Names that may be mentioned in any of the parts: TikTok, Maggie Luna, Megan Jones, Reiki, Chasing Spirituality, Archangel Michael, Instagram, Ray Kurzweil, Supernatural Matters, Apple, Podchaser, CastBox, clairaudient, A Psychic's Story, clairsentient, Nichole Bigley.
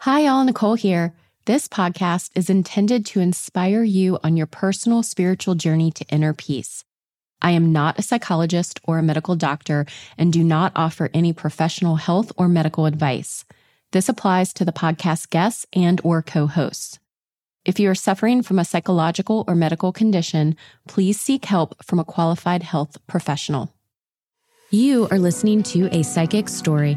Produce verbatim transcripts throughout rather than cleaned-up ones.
Hi, all, Nichole here. This podcast is intended to inspire you on your personal spiritual journey to inner peace. I am not a psychologist or a medical doctor and do not offer any professional health or medical advice. This applies to the podcast guests and or co-hosts. If you are suffering from a psychological or medical condition, please seek help from a qualified health professional. You are listening to A Psychic's Story,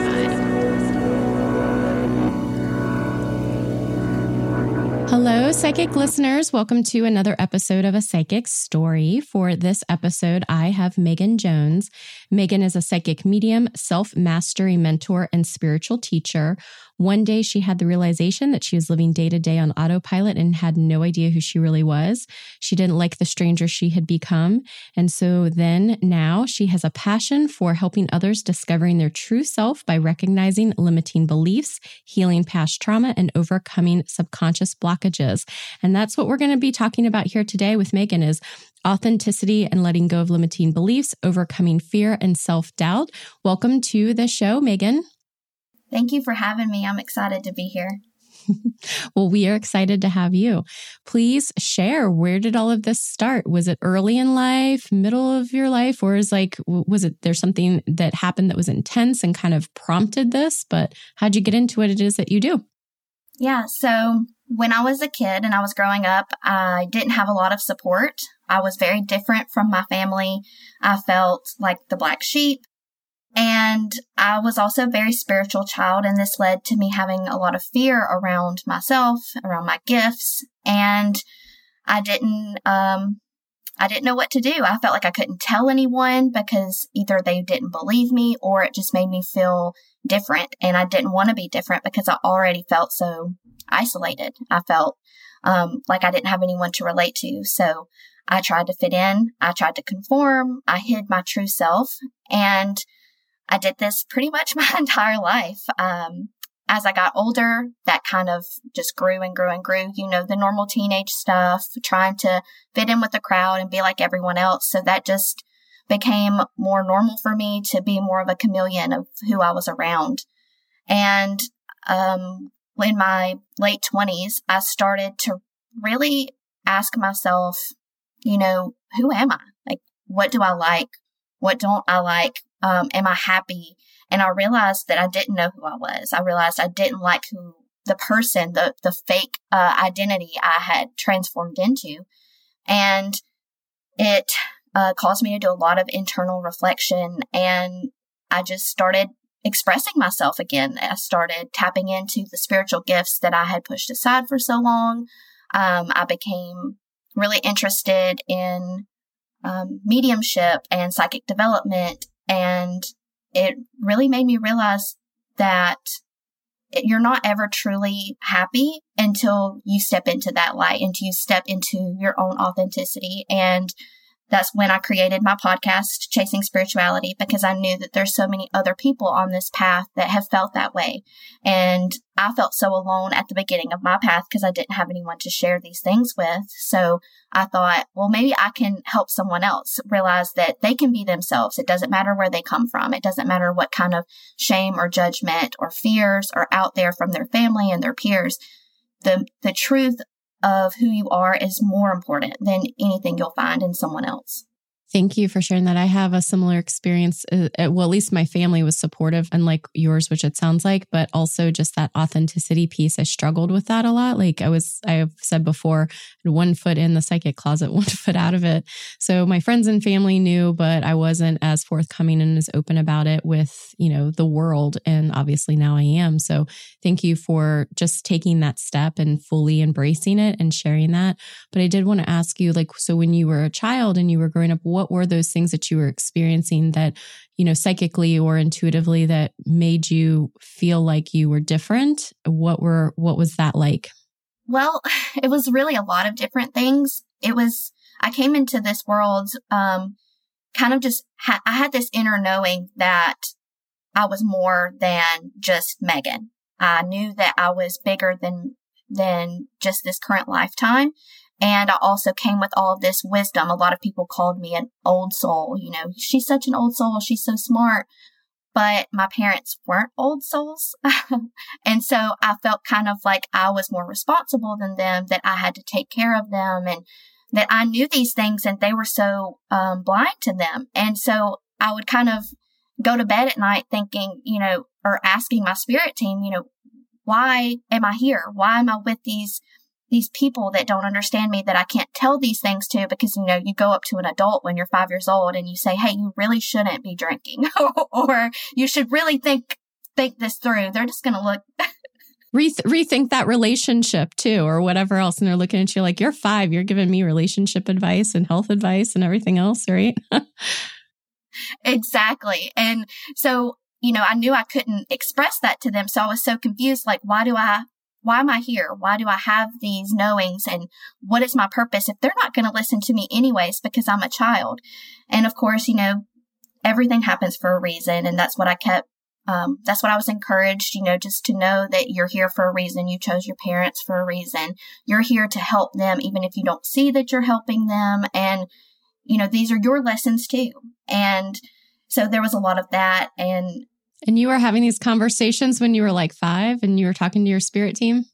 Hello, psychic listeners. Welcome to another episode of A Psychic's Story. For this episode, I have Megan Jones. Megan is a psychic medium, self-mastery mentor, and spiritual teacher. One day, she had the realization that she was living day-to-day on autopilot and had no idea who she really was. She didn't like the stranger she had become. And so then now she has a passion for helping others discovering their true self by recognizing limiting beliefs, healing past trauma, and overcoming subconscious blockages. And that's what we're going to be talking about here today with Megan is authenticity and letting go of limiting beliefs, overcoming fear and self-doubt. Welcome to the show, Megan. Thank you for having me. I'm excited to be here. Well, we are excited to have you. Please share, where did all of this start? Was it early in life, middle of your life, or is like, was it there's something that happened that was intense and kind of prompted this, but how'd you get into what it is that you do? Yeah, so when I was a kid and I was growing up, I didn't have a lot of support. I was very different from my family. I felt like the black sheep. And I was also a very spiritual child. And this led to me having a lot of fear around myself, around my gifts. And I didn't, um, I didn't know what to do. I felt like I couldn't tell anyone because either they didn't believe me or it just made me feel different. And I didn't want to be different because I already felt so isolated. I felt um, like I didn't have anyone to relate to. So I tried to fit in. I tried to conform. I hid my true self. And I did this pretty much my entire life. Um, as I got older, that kind of just grew and grew and grew. You know, the normal teenage stuff, trying to fit in with the crowd and be like everyone else. So that just became more normal for me to be more of a chameleon of who I was around. And um in my late twenties, I started to really ask myself, you know, who am I? Like, what do I like? What don't I like? Um, am I happy? And I realized that I didn't know who I was. I realized I didn't like who the person, the, the fake uh, identity I had transformed into. And it uh, caused me to do a lot of internal reflection. And I just started expressing myself again. I started tapping into the spiritual gifts that I had pushed aside for so long. Um, I became really interested in um, mediumship and psychic development. And it really made me realize that you're not ever truly happy until you step into that light, until you step into your own authenticity. And that's when I created my podcast, Chasing Spirituality, because I knew that there's so many other people on this path that have felt that way. And I felt so alone at the beginning of my path because I didn't have anyone to share these things with. So I thought, well, maybe I can help someone else realize that they can be themselves. It doesn't matter where they come from. It doesn't matter what kind of shame or judgment or fears are out there from their family and their peers. the the truth of who you are is more important than anything you'll find in someone else. Thank you for sharing that. I have a similar experience. Well, at least my family was supportive, unlike yours, which it sounds like, but also just that authenticity piece. I struggled with that a lot. Like I was, I have said before, one foot in the psychic closet, one foot out of it. So my friends and family knew, but I wasn't as forthcoming and as open about it with, you know, the world. And obviously now I am. So thank you for just taking that step and fully embracing it and sharing that. But I did want to ask you, like, so when you were a child and you were growing up, what What were those things that you were experiencing that, you know, psychically or intuitively that made you feel like you were different? What were, what was that like? Well, it was really a lot of different things. It was, I came into this world, um, kind of just, ha- I had this inner knowing that I was more than just Megan. I knew that I was bigger than, than just this current lifetime. And I also came with all of this wisdom. A lot of people called me an old soul. You know, she's such an old soul. She's so smart. But my parents weren't old souls. And so I felt kind of like I was more responsible than them, that I had to take care of them and that I knew these things and they were so um, blind to them. And so I would kind of go to bed at night thinking, you know, or asking my spirit team, you know, why am I here? Why am I with these these people that don't understand me, that I can't tell these things to? Because, you know, you go up to an adult when you're five years old and you say, hey, you really shouldn't be drinking or you should really think, think this through. They're just going to look. Re- rethink that relationship too, or whatever else. And they're looking at you like, you're five, you're giving me relationship advice and health advice and everything else, right? Exactly. And so, you know, I knew I couldn't express that to them. So I was so confused. Like, why do I Why am I here? Why do I have these knowings? And what is my purpose if they're not going to listen to me anyways, because I'm a child? And of course, you know, everything happens for a reason. And that's what I kept, um, that's what I was encouraged, you know, just to know that you're here for a reason. You chose your parents for a reason. You're here to help them, even if you don't see that you're helping them. And, you know, these are your lessons too. And so there was a lot of that. And And you were having these conversations when you were like five and you were talking to your spirit team?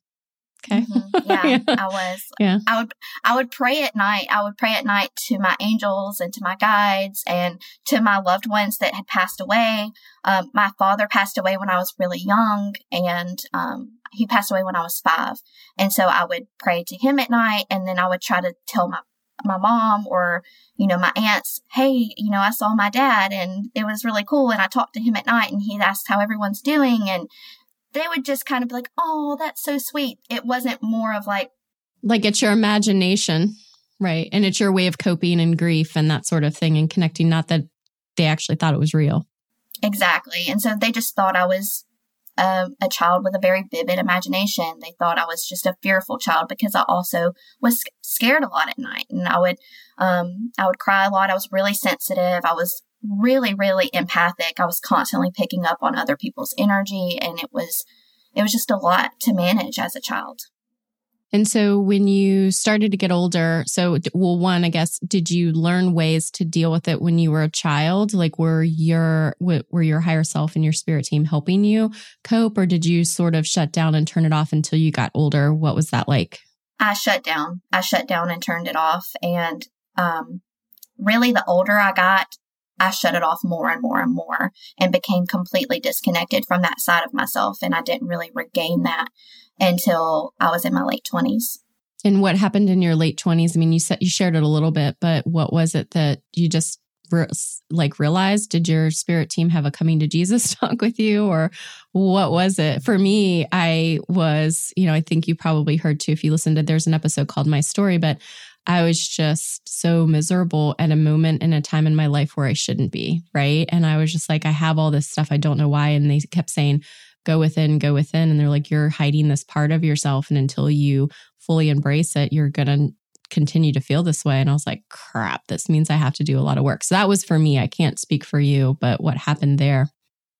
Okay. Mm-hmm. Yeah, yeah, I was. Yeah. I would I would pray at night. I would pray at night to my angels and to my guides and to my loved ones that had passed away. Um, my father passed away when I was really young, and um, he passed away when I was five. And so I would pray to him at night, and then I would try to tell my my mom or, you know, my aunts, hey, you know, I saw my dad and it was really cool. And I talked to him at night and he asked how everyone's doing. And they would just kind of be like, oh, that's so sweet. It wasn't more of like, like it's your imagination, right? And it's your way of coping and grief and that sort of thing and connecting, not that they actually thought it was real. Exactly. And so they just thought I was Um, a child with a very vivid imagination. They thought I was just a fearful child because I also was scared a lot at night, and I would, um, I would cry a lot. I was really sensitive. I was really, really empathic. I was constantly picking up on other people's energy, and it was, it was just a lot to manage as a child. And so when you started to get older, so, well, one, I guess, did you learn ways to deal with it when you were a child? Like, were your were your higher self and your spirit team helping you cope, or did you sort of shut down and turn it off until you got older? What was that like? I shut down. I shut down and turned it off. And um, really, the older I got, I shut it off more and more and more and became completely disconnected from that side of myself. And I didn't really regain that until I was in my late twenties. And what happened in your late twenties? I mean, you said you shared it a little bit, but what was it that you just re- like realized? Did your spirit team have a coming to Jesus talk with you, or what was it? For me, I was, you know, I think you probably heard too, if you listened to, there's an episode called My Story, but I was just so miserable at a moment in a time in my life where I shouldn't be, right? And I was just like, I have all this stuff. I don't know why. And they kept saying, go within, go within. And they're like, you're hiding this part of yourself. And until you fully embrace it, you're going to continue to feel this way. And I was like, crap, this means I have to do a lot of work. So that was for me. I can't speak for you, but what happened there?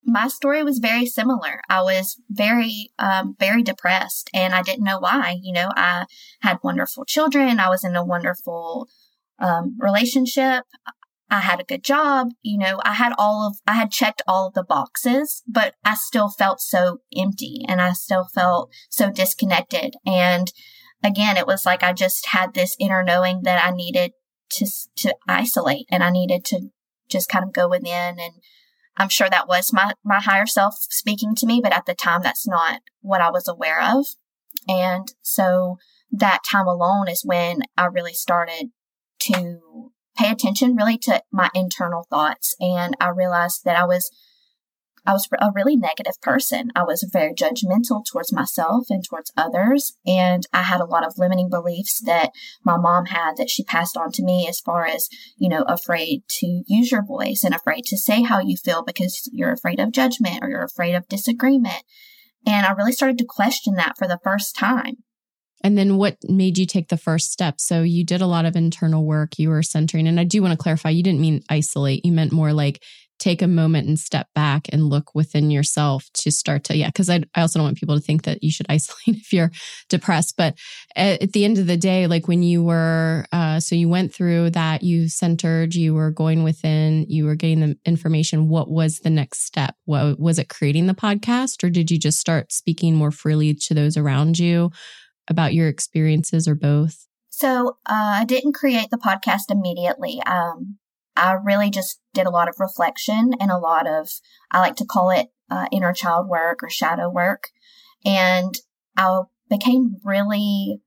My story was very similar. I was very, um, very depressed, and I didn't know why. You know, I had wonderful children. I was in a wonderful um, relationship. I had a good job. You know, I had all of, I had checked all of the boxes, but I still felt so empty and I still felt so disconnected. And again, it was like, I just had this inner knowing that I needed to, to isolate and I needed to just kind of go within. And I'm sure that was my, my higher self speaking to me, but at the time, that's not what I was aware of. And so that time alone is when I really started to pay attention really to my internal thoughts. And I realized that I was, I was a really negative person. I was very judgmental towards myself and towards others. And I had a lot of limiting beliefs that my mom had that she passed on to me as far as, you know, afraid to use your voice and afraid to say how you feel because you're afraid of judgment or you're afraid of disagreement. And I really started to question that for the first time. And then what made you take the first step? So you did a lot of internal work, you were centering. And I do want to clarify, you didn't mean isolate. You meant more like take a moment and step back and look within yourself to start to, yeah, because I, I also don't want people to think that you should isolate if you're depressed. But at, at the end of the day, like when you were, uh, so you went through that, you centered, you were going within, you were getting the information. What was the next step? What, was it creating the podcast, or did you just start speaking more freely to those around you about your experiences, or both? So uh, I didn't create the podcast immediately. Um, I really just did a lot of reflection and a lot of, I like to call it uh, inner child work or shadow work. And I became really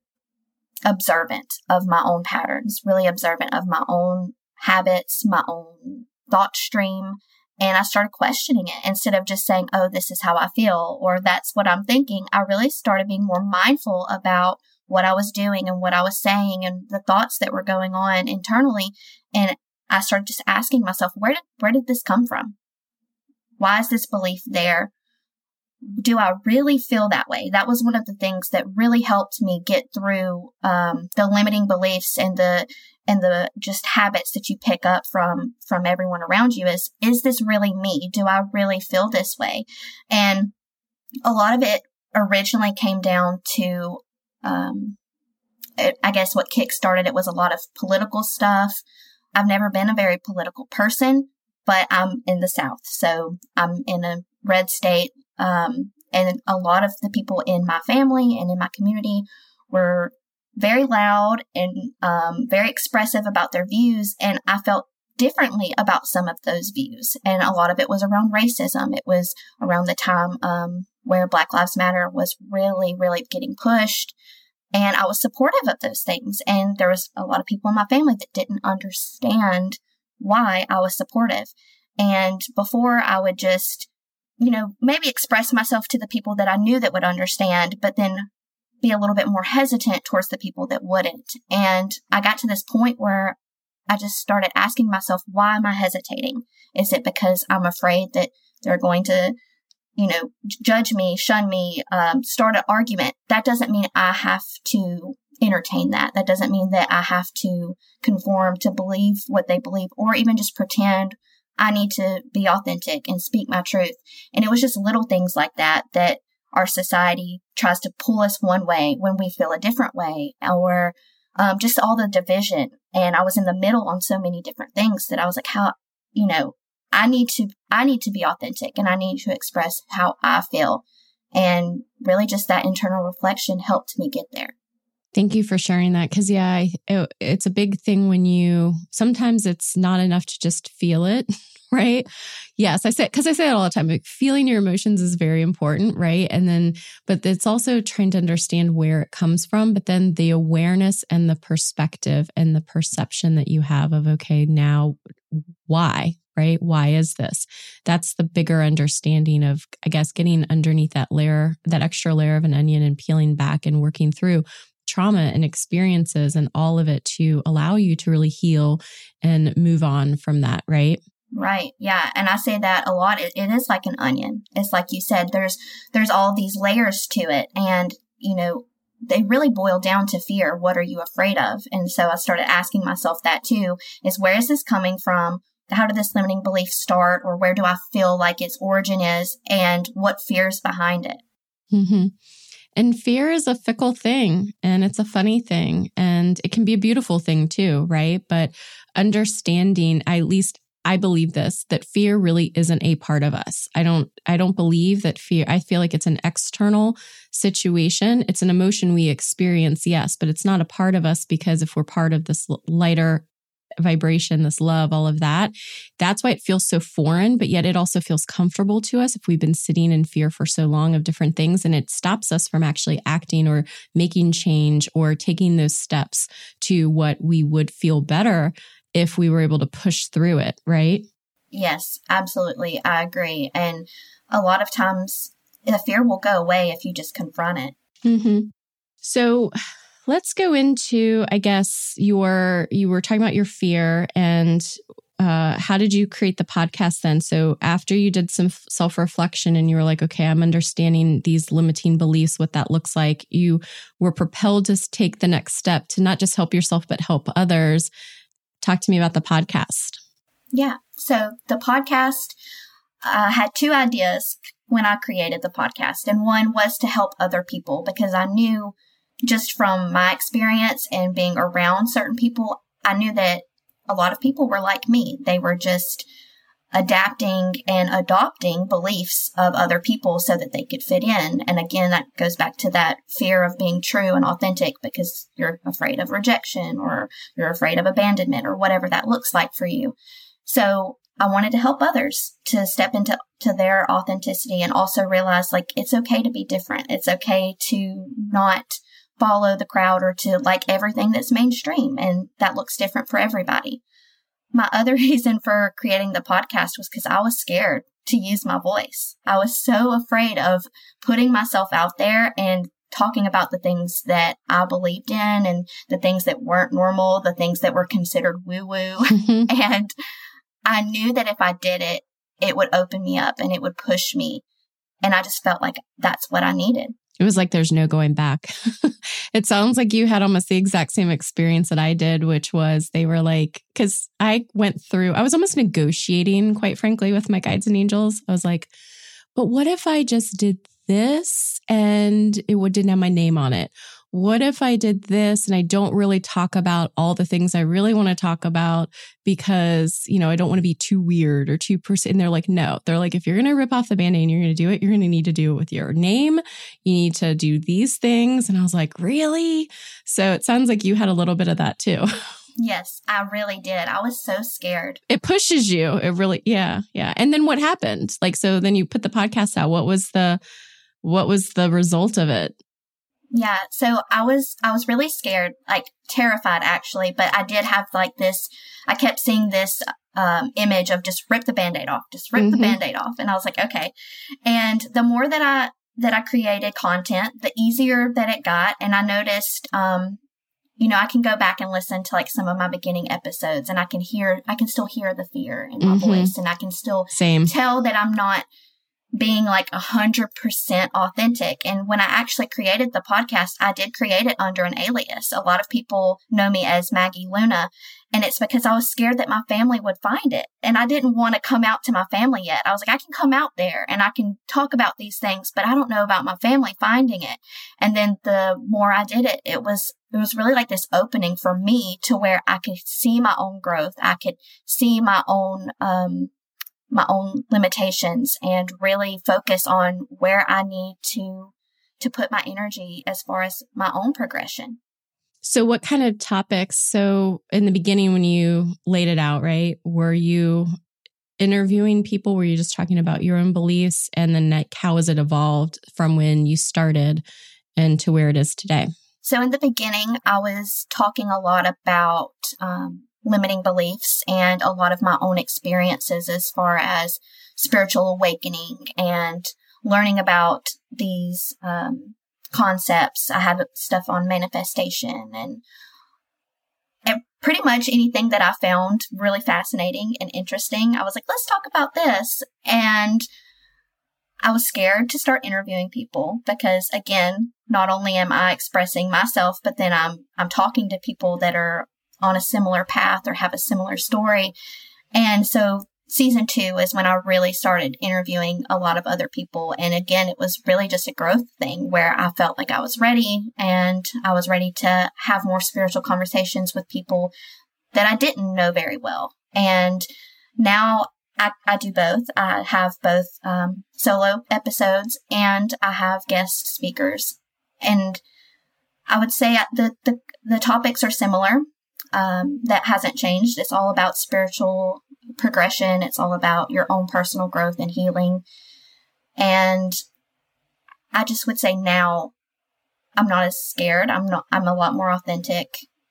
observant of my own patterns, really observant of my own habits, my own thought stream. And I started questioning it instead of just saying, oh, this is how I feel, or that's what I'm thinking. I really started being more mindful about what I was doing and what I was saying and the thoughts that were going on internally. And I started just asking myself, where did, where did this come from? Why is this belief there? Do I really feel that way? That was one of the things that really helped me get through um, the limiting beliefs and the and the just habits that you pick up from, from everyone around you is, is this really me? Do I really feel this way? And a lot of it originally came down to, um, it, I guess what kickstarted it was a lot of political stuff. I've never been a very political person, but I'm in the South. So I'm in a red state. Um, and a lot of the people in my family and in my community were very loud and um, very expressive about their views. And I felt differently about some of those views. And a lot of it was around racism. It was around the time um, where Black Lives Matter was really, really getting pushed. And I was supportive of those things. And there was a lot of people in my family that didn't understand why I was supportive. And before I would just, you know, maybe express myself to the people that I knew that would understand, but then be a little bit more hesitant towards the people that wouldn't. And I got to this point where I just started asking myself, why am I hesitating? Is it because I'm afraid that they're going to, you know, judge me, shun me, um, start an argument? That doesn't mean I have to entertain that. That doesn't mean that I have to conform to believe what they believe or even just pretend I need to be authentic and speak my truth. And it was just little things like that that our society tries to pull us one way when we feel a different way, or um, just all the division. And I was in the middle on so many different things that I was like, how, you know, I need to, I need to be authentic and I need to express how I feel. And really just that internal reflection helped me get there. Thank you for sharing that. Cause yeah, I, it, it's a big thing when you, sometimes it's not enough to just feel it. Right? Yes. I say, because I say it all the time, like feeling your emotions is very important. Right. And then, but it's also trying to understand where it comes from, but then the awareness and the perspective and the perception that you have of, okay, now why, right? Why is this? That's the bigger understanding of, I guess, getting underneath that layer, that extra layer of an onion and peeling back and working through trauma and experiences and all of it to allow you to really heal and move on from that. Right. Right. Yeah. And I say that a lot. It, it is like an onion. It's like you said, there's, there's all these layers to it. And, you know, they really boil down to fear. What are you afraid of? And so I started asking myself that too, is where is this coming from? How did this limiting belief start? Or where do I feel like its origin is? And what fears behind it? Mm-hmm. And fear is a fickle thing, and it's a funny thing, and it can be a beautiful thing too, right? But understanding, at least I believe this, that fear really isn't a part of us. I don't, I don't believe that fear, I feel like it's an external situation. It's an emotion we experience, yes, but it's not a part of us, because if we're part of this lighter vibration, this love, all of that, that's why it feels so foreign, but yet it also feels comfortable to us if we've been sitting in fear for so long of different things, and it stops us from actually acting or making change or taking those steps to what we would feel better if we were able to push through it, right? Yes, absolutely. I agree. And a lot of times the fear will go away if you just confront it. Mm-hmm. So let's go into, I guess, your, you were talking about your fear, and uh, how did you create the podcast then? So after you did some f- self-reflection and you were like, okay, I'm understanding these limiting beliefs, what that looks like, you were propelled to take the next step to not just help yourself, but help others. Talk to me about the podcast. Yeah. So the podcast, I uh, had two ideas when I created the podcast. And one was to help other people, because I knew just from my experience and being around certain people, I knew that a lot of people were like me. They were just adapting and adopting beliefs of other people so that they could fit in. And again, that goes back to that fear of being true and authentic, because you're afraid of rejection, or you're afraid of abandonment, or whatever that looks like for you. So I wanted to help others to step into to their authenticity, and also realize, like, it's okay to be different. It's okay to not follow the crowd or to like everything that's mainstream, and that looks different for everybody. My other reason for creating the podcast was because I was scared to use my voice. I was so afraid of putting myself out there and talking about the things that I believed in, and the things that weren't normal, the things that were considered woo-woo. Mm-hmm. And I knew that if I did it, it would open me up and it would push me. And I just felt like that's what I needed. It was like, there's no going back. It sounds like you had almost the exact same experience that I did, which was they were like, because I went through, I was almost negotiating, quite frankly, with my guides and angels. I was like, but what if I just did this and it didn't have my name on it? What if I did this and I don't really talk about all the things I really want to talk about, because, you know, I don't want to be too weird or too person. And they're like, no, they're like, if you're going to rip off the band-aid and you're going to do it, you're going to need to do it with your name. You need to do these things. And I was like, really? So it sounds like you had a little bit of that too. Yes, I really did. I was so scared. It pushes you. It really, yeah, yeah. And then what happened? Like, so then you put the podcast out. What was the, what was the result of it? Yeah. So I was, I was really scared, like terrified actually, but I did have like this, I kept seeing this um, image of just rip the Band-Aid off, just rip mm-hmm. the Band-Aid off. And I was like, okay. And the more that I, that I created content, the easier that it got. And I noticed, um, you know, I can go back and listen to like some of my beginning episodes, and I can hear, I can still hear the fear in my mm-hmm. voice, and I can still Same. tell that I'm not being like a hundred percent authentic. And when I actually created the podcast, I did create it under an alias. A lot of people know me as Maggie Luna, and it's because I was scared that my family would find it. And I didn't want to come out to my family yet. I was like, I can come out there and I can talk about these things, but I don't know about my family finding it. And then the more I did it, it was, it was really like this opening for me to where I could see my own growth. I could see my own, um, my own limitations, and really focus on where I need to to put my energy as far as my own progression. So what kind of topics? So in the beginning, when you laid it out, right, were you interviewing people? Were you just talking about your own beliefs? And then like, how has it evolved from when you started and to where it is today? So in the beginning, I was talking a lot about um limiting beliefs, and a lot of my own experiences as far as spiritual awakening and learning about these um, concepts. I had stuff on manifestation and, and pretty much anything that I found really fascinating and interesting. I was like, let's talk about this. And I was scared to start interviewing people because, again, not only am I expressing myself, but then I'm I'm talking to people that are on a similar path or have a similar story. And so season two is when I really started interviewing a lot of other people. And again, it was really just a growth thing where I felt like I was ready, and I was ready to have more spiritual conversations with people that I didn't know very well. And now I, I do both. I have both um, solo episodes, and I have guest speakers. And I would say the, the, the topics are similar. Um, that hasn't changed. It's all about spiritual progression. It's all about your own personal growth and healing. And I just would say now I'm not as scared. I'm not, I'm a lot more authentic,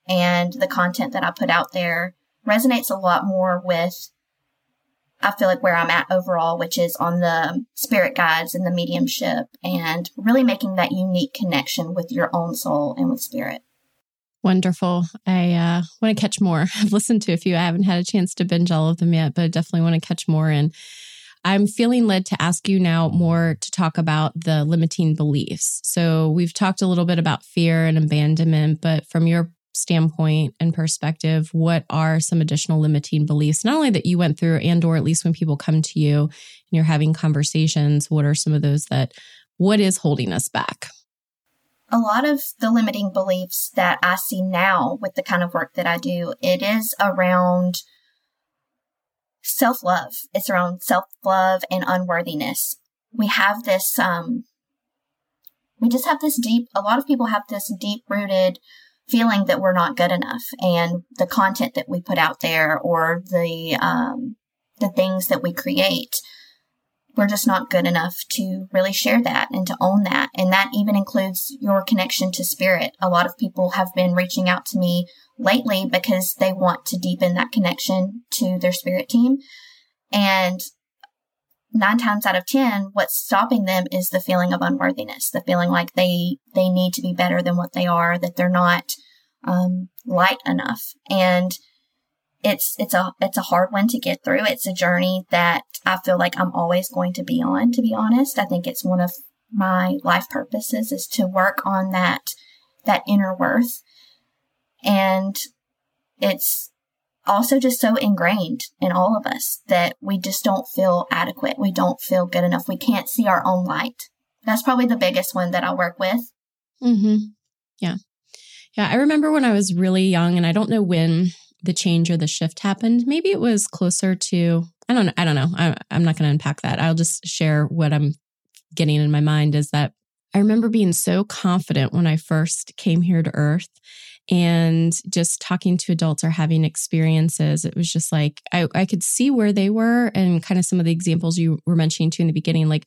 and the content that I put out there resonates a lot more with, I feel like, where I'm at overall, which is on the spirit guides and the mediumship and really making that unique connection with your own soul and with spirit. Wonderful. I uh, want to catch more. I've listened to a few. I haven't had a chance to binge all of them yet, but I definitely want to catch more. And I'm feeling led to ask you now more to talk about the limiting beliefs. So we've talked a little bit about fear and abandonment, but from your standpoint and perspective, what are some additional limiting beliefs, not only that you went through, and or at least when people come to you and you're having conversations, what are some of those that, what is holding us back? A lot of the limiting beliefs that I see now with the kind of work that I do, it is around self-love. It's around self-love and unworthiness. We have this, um, we just have this deep, a lot of people have this deep-rooted feeling that we're not good enough. And the content that we put out there, or the um, the things that we create, we're just not good enough to really share that and to own that. And that even includes your connection to spirit. A lot of people have been reaching out to me lately because they want to deepen that connection to their spirit team. And nine times out of ten, what's stopping them is the feeling of unworthiness, the feeling like they, they need to be better than what they are, that they're not um, light enough. And It's it's a it's a hard one to get through. It's a journey that I feel like I'm always going to be on, to be honest. I think it's one of my life purposes is to work on that that inner worth. And it's also just so ingrained in all of us that we just don't feel adequate. We don't feel good enough. We can't see our own light. That's probably the biggest one that I work with. Mm-hmm. Yeah. Yeah. I remember when I was really young, and I don't know when the change or the shift happened. Maybe it was closer to, I don't know. I don't know. I, I'm not going to unpack that. I'll just share what I'm getting in my mind is that I remember being so confident when I first came here to Earth, and just talking to adults or having experiences. It was just like, I, I could see where they were, and kind of some of the examples you were mentioning too in the beginning, like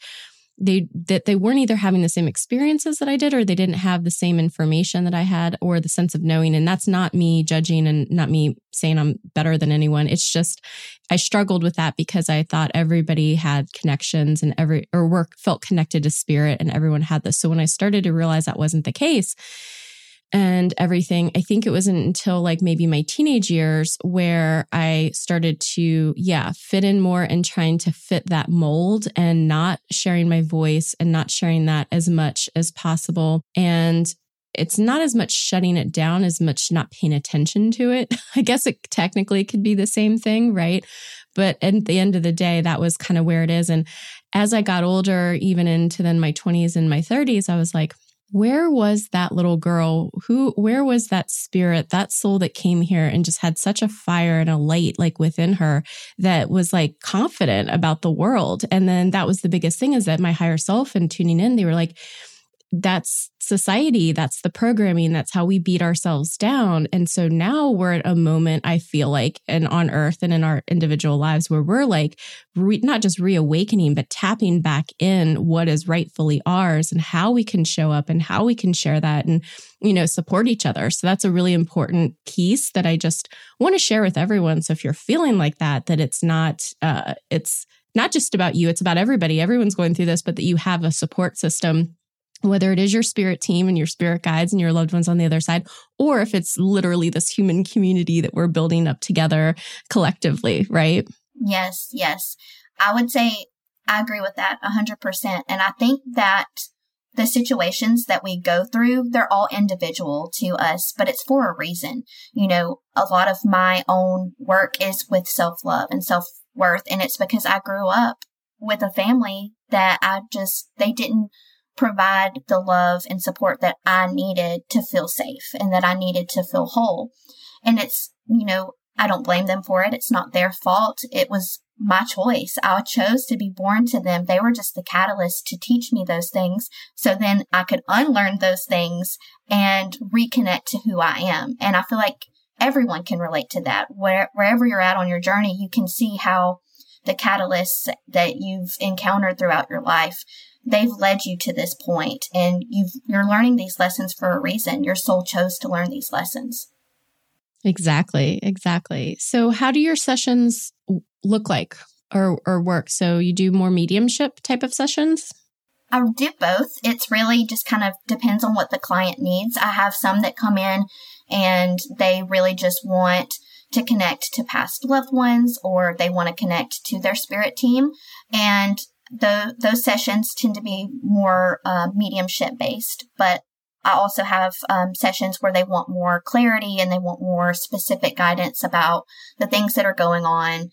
they, that they weren't either having the same experiences that I did, or they didn't have the same information that I had, or the sense of knowing. And that's not me judging and not me saying I'm better than anyone. It's just, I struggled with that because I thought everybody had connections and every, or work felt connected to spirit, and everyone had this. So when I started to realize that wasn't the case and everything, I think it wasn't until like maybe my teenage years where I started to, yeah, fit in more and trying to fit that mold, and not sharing my voice and not sharing that as much as possible. And it's not as much shutting it down as much not paying attention to it. I guess it technically could be the same thing, right? But at the end of the day, that was kind of where it is. And as I got older, even into then my twenties and my thirties, I was like, where was that little girl? Who, where was that spirit, that soul that came here and just had such a fire and a light like within her that was like confident about the world? And then that was the biggest thing, is that my higher self and tuning in, they were like, that's society, that's the programming, that's how we beat ourselves down. And so now we're at a moment, I feel like, and on Earth and in our individual lives, where we're like re- not just reawakening, but tapping back in what is rightfully ours, and how we can show up and how we can share that, and, you know, support each other. So that's a really important piece that I just want to share with everyone. So if you're feeling like that, that it's not, uh, it's not just about you, it's about everybody. Everyone's going through this, but that you have a support system, whether it is your spirit team and your spirit guides and your loved ones on the other side, or if it's literally this human community that we're building up together collectively, right? Yes, yes. I would say I agree with that one hundred percent. And I think that the situations that we go through, they're all individual to us, but it's for a reason. You know, a lot of my own work is with self-love and self worth. And it's because I grew up with a family that I just, they didn't provide the love and support that I needed to feel safe and that I needed to feel whole. And it's, you know, I don't blame them for it. It's not their fault. It was my choice. I chose to be born to them. They were just the catalyst to teach me those things. So then I could unlearn those things and reconnect to who I am. And I feel like everyone can relate to that. Where, wherever you're at on your journey, you can see how the catalysts that you've encountered throughout your life, they've led you to this point, and you've, you're learning these lessons for a reason. Your soul chose to learn these lessons. Exactly. Exactly. So how do your sessions look like or, or work? So you do more mediumship type of sessions? I do both. It's really just kind of depends on what the client needs. I have some that come in and they really just want to connect to past loved ones, or they want to connect to their spirit team. And the, those sessions tend to be more uh, mediumship based, but I also have um, sessions where they want more clarity and they want more specific guidance about the things that are going on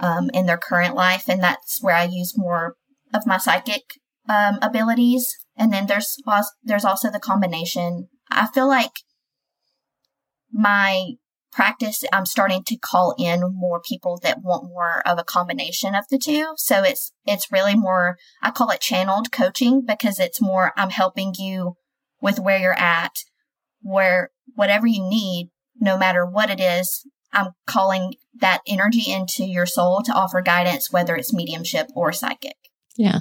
um, in their current life. And that's where I use more of my psychic um, abilities. And then there's there's also the combination. I feel like my practice, I'm starting to call in more people that want more of a combination of the two. So it's it's really more, I call it channeled coaching, because it's more, I'm helping you with where you're at, where whatever you need, no matter what it is, I'm calling that energy into your soul to offer guidance, whether it's mediumship or psychic. Yeah.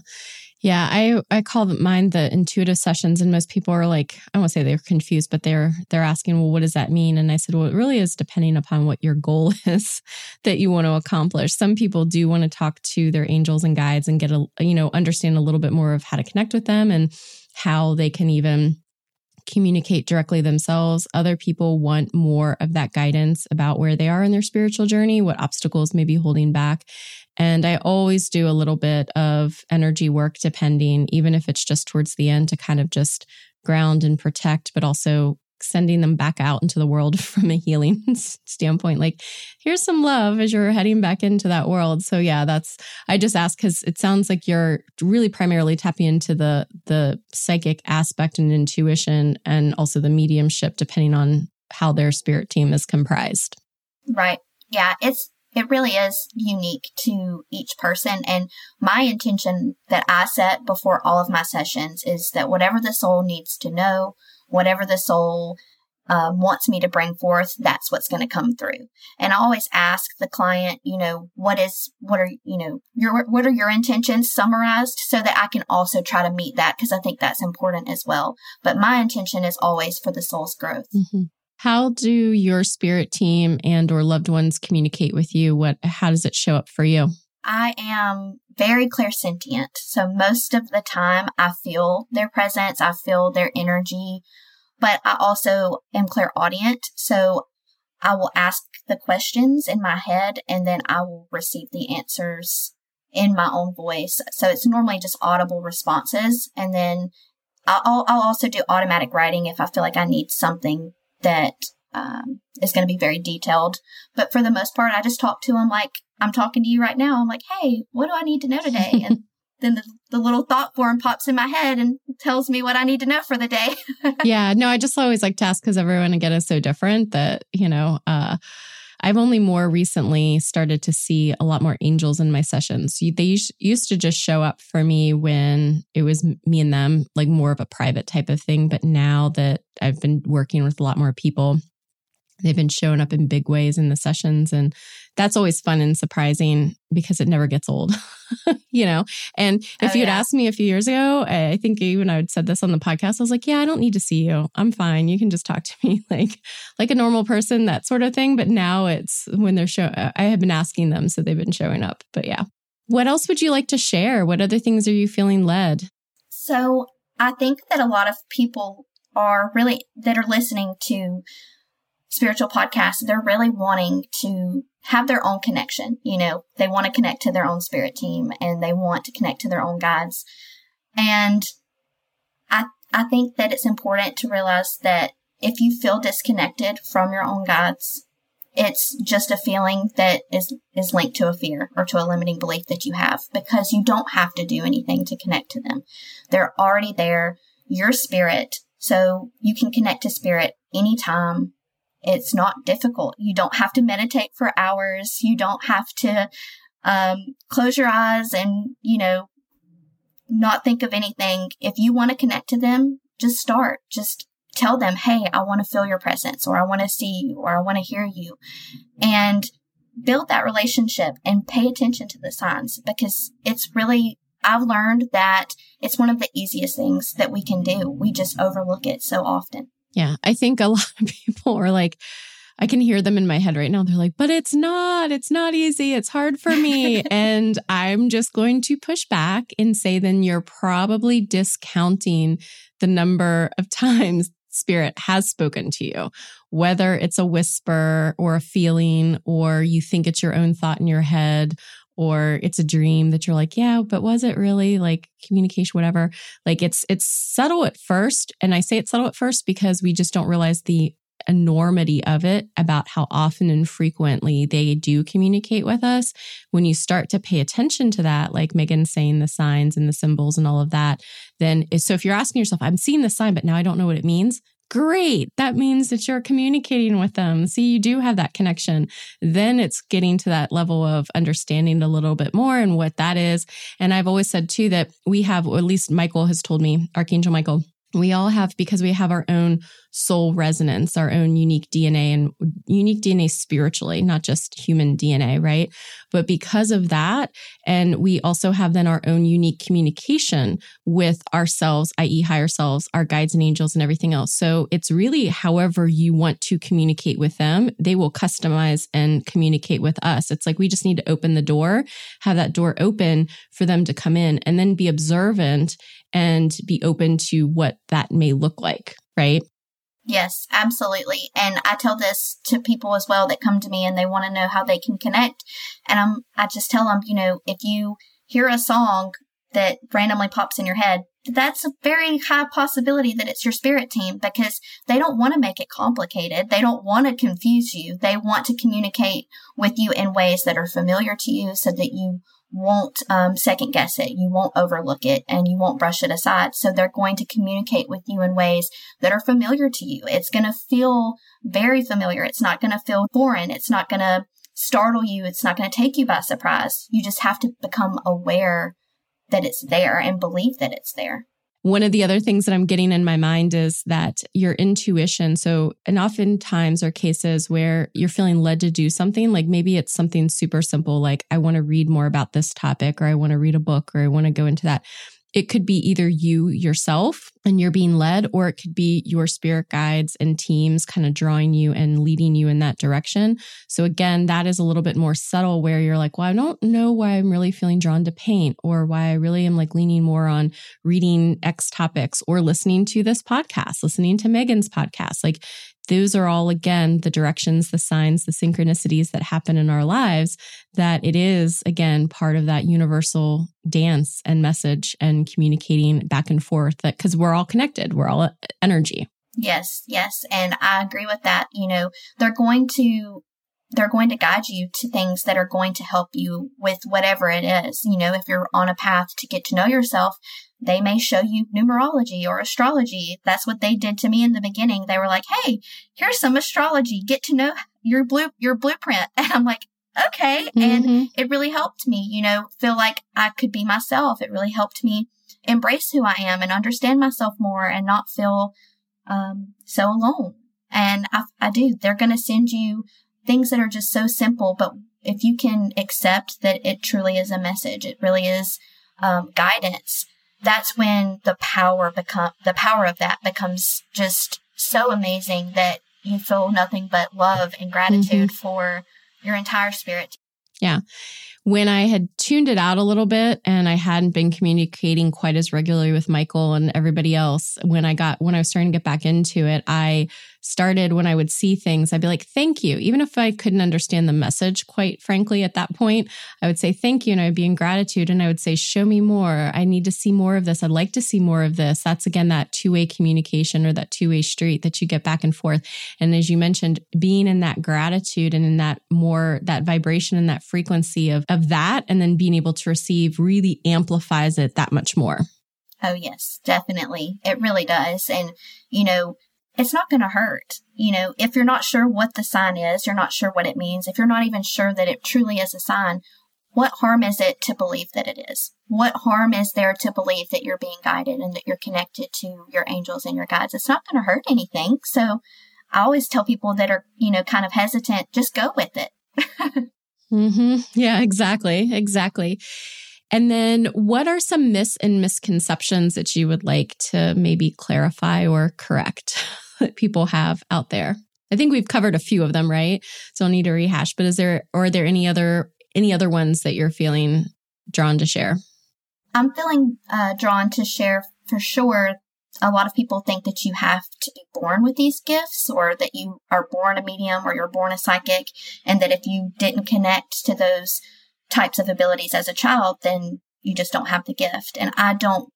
Yeah. I, I call mine the intuitive sessions, and most people are like, I won't say they're confused, but they're, they're asking, well, what does that mean? And I said, well, it really is depending upon what your goal is that you want to accomplish. Some people do want to talk to their angels and guides and get a, you know, understand a little bit more of how to connect with them and how they can even communicate directly themselves. Other people want more of that guidance about where they are in their spiritual journey, what obstacles may be holding back. And I always do a little bit of energy work, depending, even if it's just towards the end, to kind of just ground and protect, but also sending them back out into the world from a healing standpoint. Like, here's some love as you're heading back into that world. So yeah, that's, I just ask because it sounds like you're really primarily tapping into the the psychic aspect and intuition, and also the mediumship, depending on how their spirit team is comprised. Right. Yeah. It's, it really is unique to each person. And my intention that I set before all of my sessions is that whatever the soul needs to know, whatever the soul um, wants me to bring forth, that's what's going to come through. And I always ask the client, you know, what is, what are, you know, your, what are your intentions summarized, so that I can also try to meet that, because I think that's important as well. But my intention is always for the soul's growth. Mm-hmm. How do your spirit team and or loved ones communicate with you? What, how does it show up for you? I am very clairsentient. So most of the time I feel their presence, I feel their energy, but I also am clairaudient. So I will ask the questions in my head, and then I will receive the answers in my own voice. So it's normally just audible responses. And then I'll, I'll also do automatic writing if I feel like I need something that um, is going to be very detailed. But for the most part, I just talk to them like, I'm talking to you right now. I'm like, hey, what do I need to know today? And then the, the little thought form pops in my head and tells me what I need to know for the day. Yeah, no, I just always like to ask, because everyone again is so different that, you know, uh, I've only more recently started to see a lot more angels in my sessions. They used to just show up for me when it was me and them, like more of a private type of thing. But now that I've been working with a lot more people, they've been showing up in big ways in the sessions. And that's always fun and surprising, because it never gets old, you know? And if oh, you'd yeah. asked me a few years ago, I think even I had said this on the podcast, I was like, yeah, I don't need to see you. I'm fine. You can just talk to me like, like a normal person, that sort of thing. But now it's when they're showing, I have been asking them, so they've been showing up. But yeah. What else would you like to share? What other things are you feeling led? So I think that a lot of people are really, that are listening to spiritual podcasts, they're really wanting to have their own connection. You know, they want to connect to their own spirit team, and they want to connect to their own guides. And I I think that it's important to realize that if you feel disconnected from your own guides, It's just a feeling that is, is linked to a fear or to a limiting belief that you have, because you don't have to do anything to connect to them. They're already there. Your spirit. So you can connect to spirit anytime. It's not difficult. You don't have to meditate for hours. You don't have to um, close your eyes and, you know, not think of anything. If you want to connect to them, just start. Just tell them, hey, I want to feel your presence, or I want to see you, or I want to hear you, and build that relationship and pay attention to the signs, because it's really, I've learned that it's one of the easiest things that we can do. We just overlook it so often. Yeah. I think a lot of people are like, I can hear them in my head right now. They're like, but it's not, it's not easy. It's hard for me. And I'm just going to push back and say, then you're probably discounting the number of times Spirit has spoken to you, whether it's a whisper or a feeling, or you think it's your own thought in your head, or it's a dream that you're like, yeah, but was it really, like, communication, whatever? Like, it's, it's subtle at first. And I say it's subtle at first because we just don't realize the enormity of it, about how often and frequently they do communicate with us. When you start to pay attention to that, like Megan's saying, the signs and the symbols and all of that, then so if you're asking yourself, I'm seeing the sign, but now I don't know what it means. Great. That means that you're communicating with them. See, you do have that connection. Then it's getting to that level of understanding a little bit more and what that is. And I've always said too, that we have, or at least Michael has told me, Archangel Michael, we all have, because we have our own soul resonance, our own unique D N A, and unique D N A spiritually, not just human D N A, right? But because of that, and we also have then our own unique communication with ourselves, that is higher selves, our guides and angels and everything else. So it's really however you want to communicate with them, they will customize and communicate with us. It's like we just need to open the door, have that door open for them to come in, and then be observant and be open to what that may look like, right? Yes, absolutely. And I tell this to people as well that come to me and they want to know how they can connect. And I'm, I just tell them, you know, if you hear a song that randomly pops in your head, that's a very high possibility that it's your spirit team, because they don't want to make it complicated. They don't want to confuse you. They want to communicate with you in ways that are familiar to you, so that you won't um, second guess it, you won't overlook it, and you won't brush it aside. So they're going to communicate with you in ways that are familiar to you. It's going to feel very familiar. It's not going to feel foreign. It's not going to startle you. It's not going to take you by surprise. You just have to become aware that it's there and believe that it's there. One of the other things that I'm getting in my mind is that your intuition. So, and oftentimes are cases where you're feeling led to do something, like maybe it's something super simple, like I want to read more about this topic, or I want to read a book, or I want to go into that. It could be either you yourself and you're being led, or it could be your spirit guides and teams kind of drawing you and leading you in that direction. So again, that is a little bit more subtle, where you're like, well, I don't know why I'm really feeling drawn to paint, or why I really am like leaning more on reading X topics, or listening to this podcast, listening to Megan's podcast. Like, those are all, again, the directions, the signs, the synchronicities that happen in our lives, that it is, again, part of that universal dance and message and communicating back and forth, that because we're all connected, we're all energy. Yes, yes. And I agree with that. You know, they're going to they're going to guide you to things that are going to help you with whatever it is. You know, if you're on a path to get to know yourself, they may show you numerology or astrology. That's what they did to me in the beginning. They were like, hey, here's some astrology. Get to know your blue, your blueprint. And I'm like, okay. Mm-hmm. And it really helped me, you know, feel like I could be myself. It really helped me embrace who I am and understand myself more and not feel um, so alone. And I, I do. They're going to send you things that are just so simple. But if you can accept that it truly is a message, it really is um, guidance. That's when the power become the power of that becomes just so amazing that you feel nothing but love and gratitude mm-hmm. for your entire spirit. Yeah. when I had tuned it out a little bit and I hadn't been communicating quite as regularly with Michael and everybody else, when I got, when I was starting to get back into it, I started, when I would see things, I'd be like, thank you. Even if I couldn't understand the message, quite frankly, at that point, I would say, thank you. And I would be in gratitude and I would say, show me more. I need to see more of this. I'd like to see more of this. That's again, that two-way communication or that two-way street that you get back and forth. And as you mentioned, being in that gratitude and in that more, that vibration and that frequency of, of that, and then being able to receive really amplifies it that much more. Oh, yes, definitely. It really does. And, you know, it's not going to hurt. You know, if you're not sure what the sign is, you're not sure what it means, if you're not even sure that it truly is a sign, what harm is it to believe that it is? What harm is there to believe that you're being guided and that you're connected to your angels and your guides? It's not going to hurt anything. So I always tell people that are, you know, kind of hesitant, just go with it. Mm-hmm. Yeah, exactly. Exactly. And then what are some myths and misconceptions that you would like to maybe clarify or correct that people have out there? I think we've covered a few of them, right? So I'll need to rehash, but is there, or are there any other, any other ones that you're feeling drawn to share? I'm feeling uh, drawn to share for sure. A lot of people think that you have to be born with these gifts, or that you are born a medium or you're born a psychic, and that if you didn't connect to those types of abilities as a child, then you just don't have the gift. And I don't,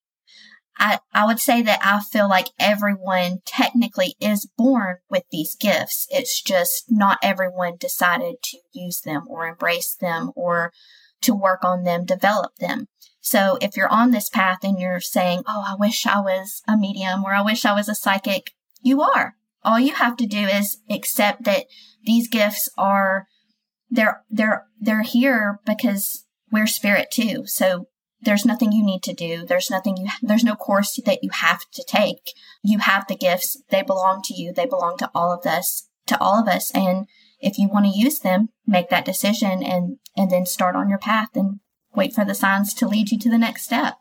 I, I would say that I feel like everyone technically is born with these gifts. It's just not everyone decided to use them or embrace them or to work on them, develop them. So if you're on this path and you're saying, oh, I wish I was a medium, or I wish I was a psychic, you are. All you have to do is accept that these gifts are, they're, they're, they're here because we're spirit too. So there's nothing you need to do. There's nothing, you, there's no course that you have to take. You have the gifts. They belong to you. They belong to all of us, to all of us. And if you want to use them, make that decision and, and then start on your path and wait for the signs to lead you to the next step.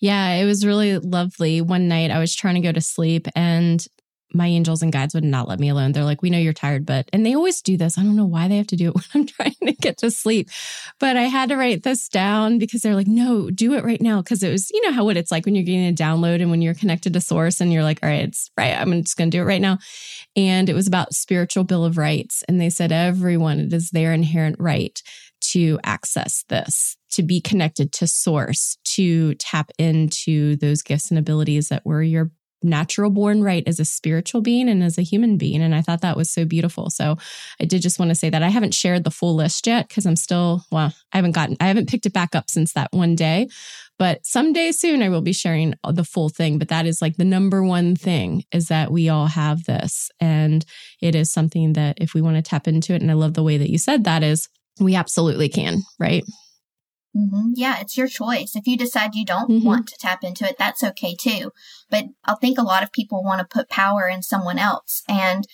Yeah, it was really lovely. One night I was trying to go to sleep and my angels and guides would not let me alone. They're like, we know you're tired, but, and they always do this. I don't know why they have to do it when I'm trying to get to sleep, but I had to write this down because they're like, no, do it right now. Cause it was, you know how, what it's like when you're getting a download and when you're connected to source and you're like, all right, it's right. I'm just going to do it right now. And it was about spiritual Bill of Rights. And they said, everyone, it is their inherent right to access this, to be connected to source, to tap into those gifts and abilities that were your natural born right as a spiritual being and as a human being. And I thought that was so beautiful. So I did just want to say that I haven't shared the full list yet because I'm still, well, I haven't gotten, I haven't picked it back up since that one day, but someday soon I will be sharing the full thing. But that is like the number one thing, is that we all have this. And it is something that if we want to tap into it, and I love the way that you said that, is we absolutely can, right? Mm-hmm. Yeah, it's your choice. If you decide you don't mm-hmm. want to tap into it, that's okay too. But I think a lot of people want to put power in someone else. And,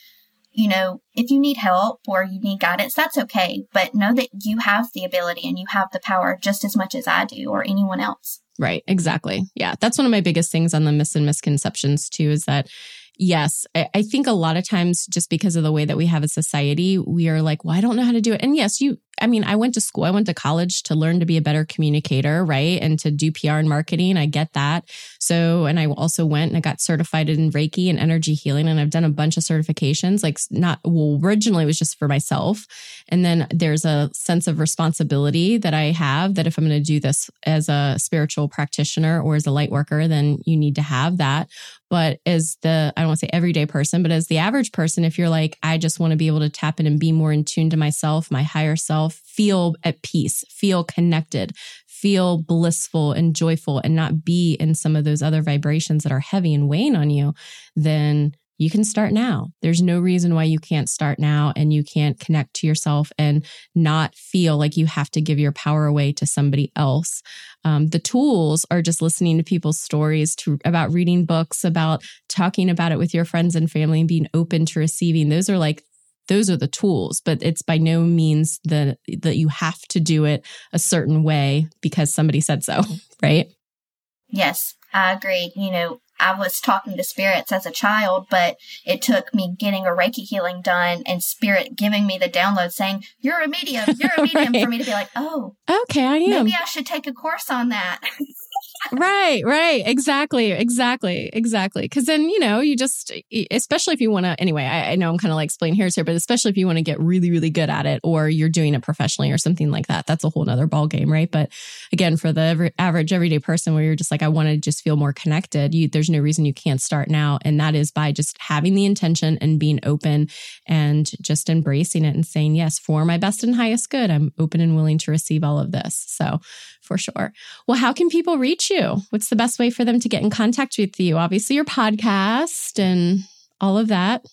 you know, if you need help or you need guidance, that's okay. But know that you have the ability and you have the power just as much as I do or anyone else. Right. Exactly. Yeah. That's one of my biggest things on the myths and misconceptions too, is that yes, I think a lot of times just because of the way that we have a society, we are like, well, I don't know how to do it. And yes, you, I mean, I went to school, I went to college to learn to be a better communicator, right? And to do P R and marketing. I get that. So, and I also went and I got certified in Reiki and energy healing. And I've done a bunch of certifications, like not, well, originally it was just for myself. And then there's a sense of responsibility that I have, that if I'm going to do this as a spiritual practitioner or as a light worker, then you need to have that. But as the, I don't want to say everyday person, but as the average person, if you're like, I just want to be able to tap in and be more in tune to myself, my higher self, feel at peace, feel connected, feel blissful and joyful, and not be in some of those other vibrations that are heavy and weighing on you, then you can start now. There's no reason why you can't start now and you can't connect to yourself and not feel like you have to give your power away to somebody else. Um, the tools are just listening to people's stories, to about reading books, about talking about it with your friends and family and being open to receiving. Those are like, those are the tools, but it's by no means the, that you have to do it a certain way because somebody said so, right? Yes, I agree. You know, I was talking to spirits as a child, but it took me getting a Reiki healing done and spirit giving me the download saying, you're a medium, you're a medium right. for me to be like, oh, okay, I am. Maybe I should take a course on that. Right, right. Exactly, exactly, exactly. Because then, you know, you just, especially if you want to, anyway, I, I know I'm kind of like splitting hairs here, but especially if you want to get really, really good at it or you're doing it professionally or something like that, that's a whole nother ball game, right? But again, for the every, average everyday person where you're just like, I want to just feel more connected, you, there's no reason you can't start now. And that is by just having the intention and being open and just embracing it and saying, yes, for my best and highest good, I'm open and willing to receive all of this. So for sure. Well, how can people reach you? What's the best way for them to get in contact with you? Obviously, your podcast and all of that.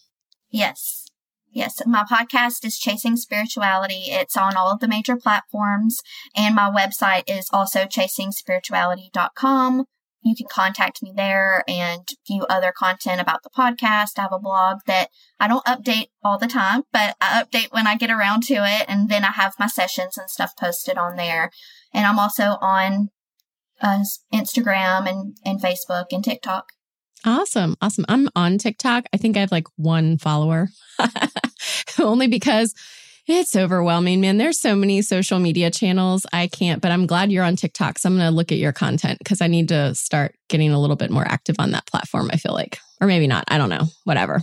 Yes. Yes. My podcast is Chasing Spirituality. It's on all of the major platforms. And my website is also chasing spirituality dot com. You can contact me there and view other content about the podcast. I have a blog that I don't update all the time, but I update when I get around to it. And then I have my sessions and stuff posted on there. And I'm also on uh, Instagram and, and Facebook and TikTok. Awesome. Awesome. I'm on TikTok. I think I have like one follower only because it's overwhelming, man. There's so many social media channels. I can't, but I'm glad you're on TikTok. So I'm going to look at your content because I need to start getting a little bit more active on that platform, I feel like, or maybe not. I don't know. Whatever.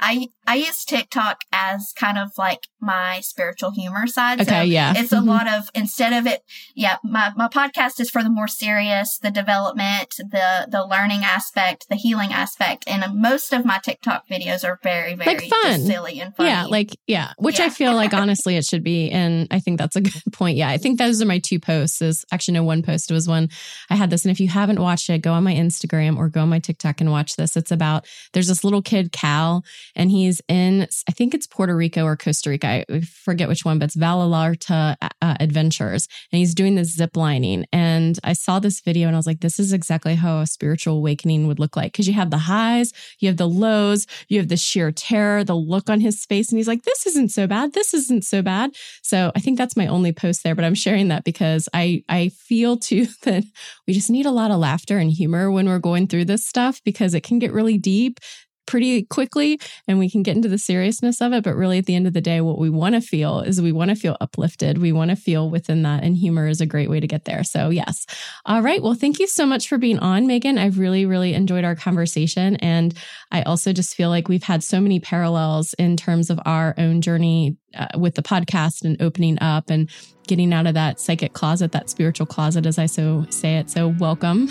I I use TikTok as kind of like my spiritual humor side. Okay, so yeah. It's a mm-hmm. lot of, instead of it, yeah, my, my podcast is for the more serious, the development, the the learning aspect, the healing aspect. And most of my TikTok videos are very, very like fun. silly and funny. Yeah, like, yeah, which yeah. I feel like, honestly, it should be. And I think that's a good point. Yeah, I think those are my two posts. Is actually, no, one post was one. I had this. And if you haven't watched it, go on my Instagram or go on my TikTok and watch this. It's about, there's this little kid, Cal, and he's in, I think it's Puerto Rico or Costa Rica. I forget which one, but it's Vallarta uh, Adventures. And he's doing this zip lining. And I saw this video and I was like, this is exactly how a spiritual awakening would look like. Because you have the highs, you have the lows, you have the sheer terror, the look on his face. And he's like, this isn't so bad. This isn't so bad. So I think that's my only post there, but I'm sharing that because I, I feel too that we just need a lot of laughter and humor when we're going through this stuff because it can get really deep pretty quickly and we can get into the seriousness of it. But really at the end of the day, what we want to feel is we want to feel uplifted. We want to feel within that, and humor is a great way to get there. So yes. All right. Well, thank you so much for being on, Megan. I've really, really enjoyed our conversation. And I also just feel like we've had so many parallels in terms of our own journey Uh, with the podcast and opening up and getting out of that psychic closet, that spiritual closet, as I so say it. So welcome.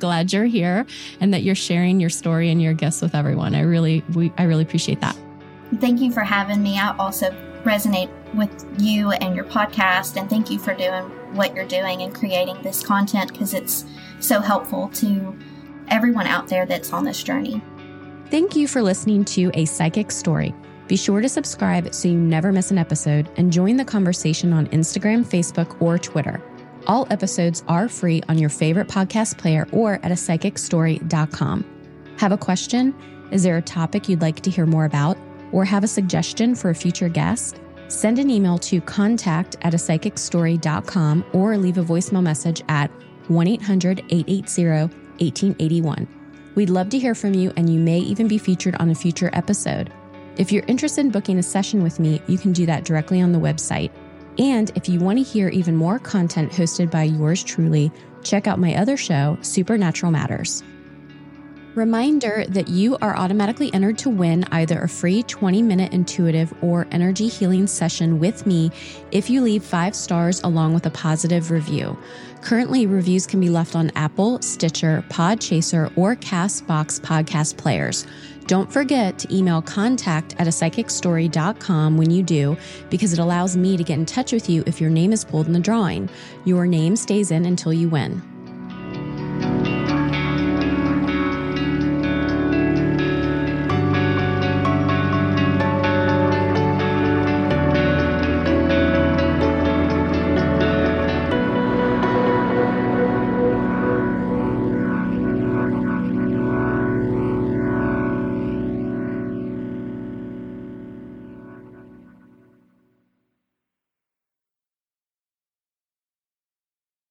Glad you're here and that you're sharing your story and your gifts with everyone. I really, we, I really appreciate that. Thank you for having me. I also resonate with you and your podcast, and thank you for doing what you're doing and creating this content because it's so helpful to everyone out there that's on this journey. Thank you for listening to A Psychic's Story. Be sure to subscribe so you never miss an episode and join the conversation on Instagram, Facebook, or Twitter. All episodes are free on your favorite podcast player or at a psychic story dot com. Have a question? Is there a topic you'd like to hear more about? Or have a suggestion for a future guest? Send an email to contact at a psychic story dot com or leave a voicemail message at one eight hundred eight eight zero one eight eight one. We'd love to hear from you, and you may even be featured on a future episode. If you're interested in booking a session with me, you can do that directly on the website. And if you want to hear even more content hosted by yours truly, check out my other show, Supernatural Matters. Reminder that you are automatically entered to win either a free twenty-minute intuitive or energy healing session with me if you leave five stars along with a positive review. Currently, reviews can be left on Apple, Stitcher, Podchaser, or CastBox podcast players. Don't forget to email contact at a psychic story dot com when you do, because it allows me to get in touch with you if your name is pulled in the drawing. Your name stays in until you win.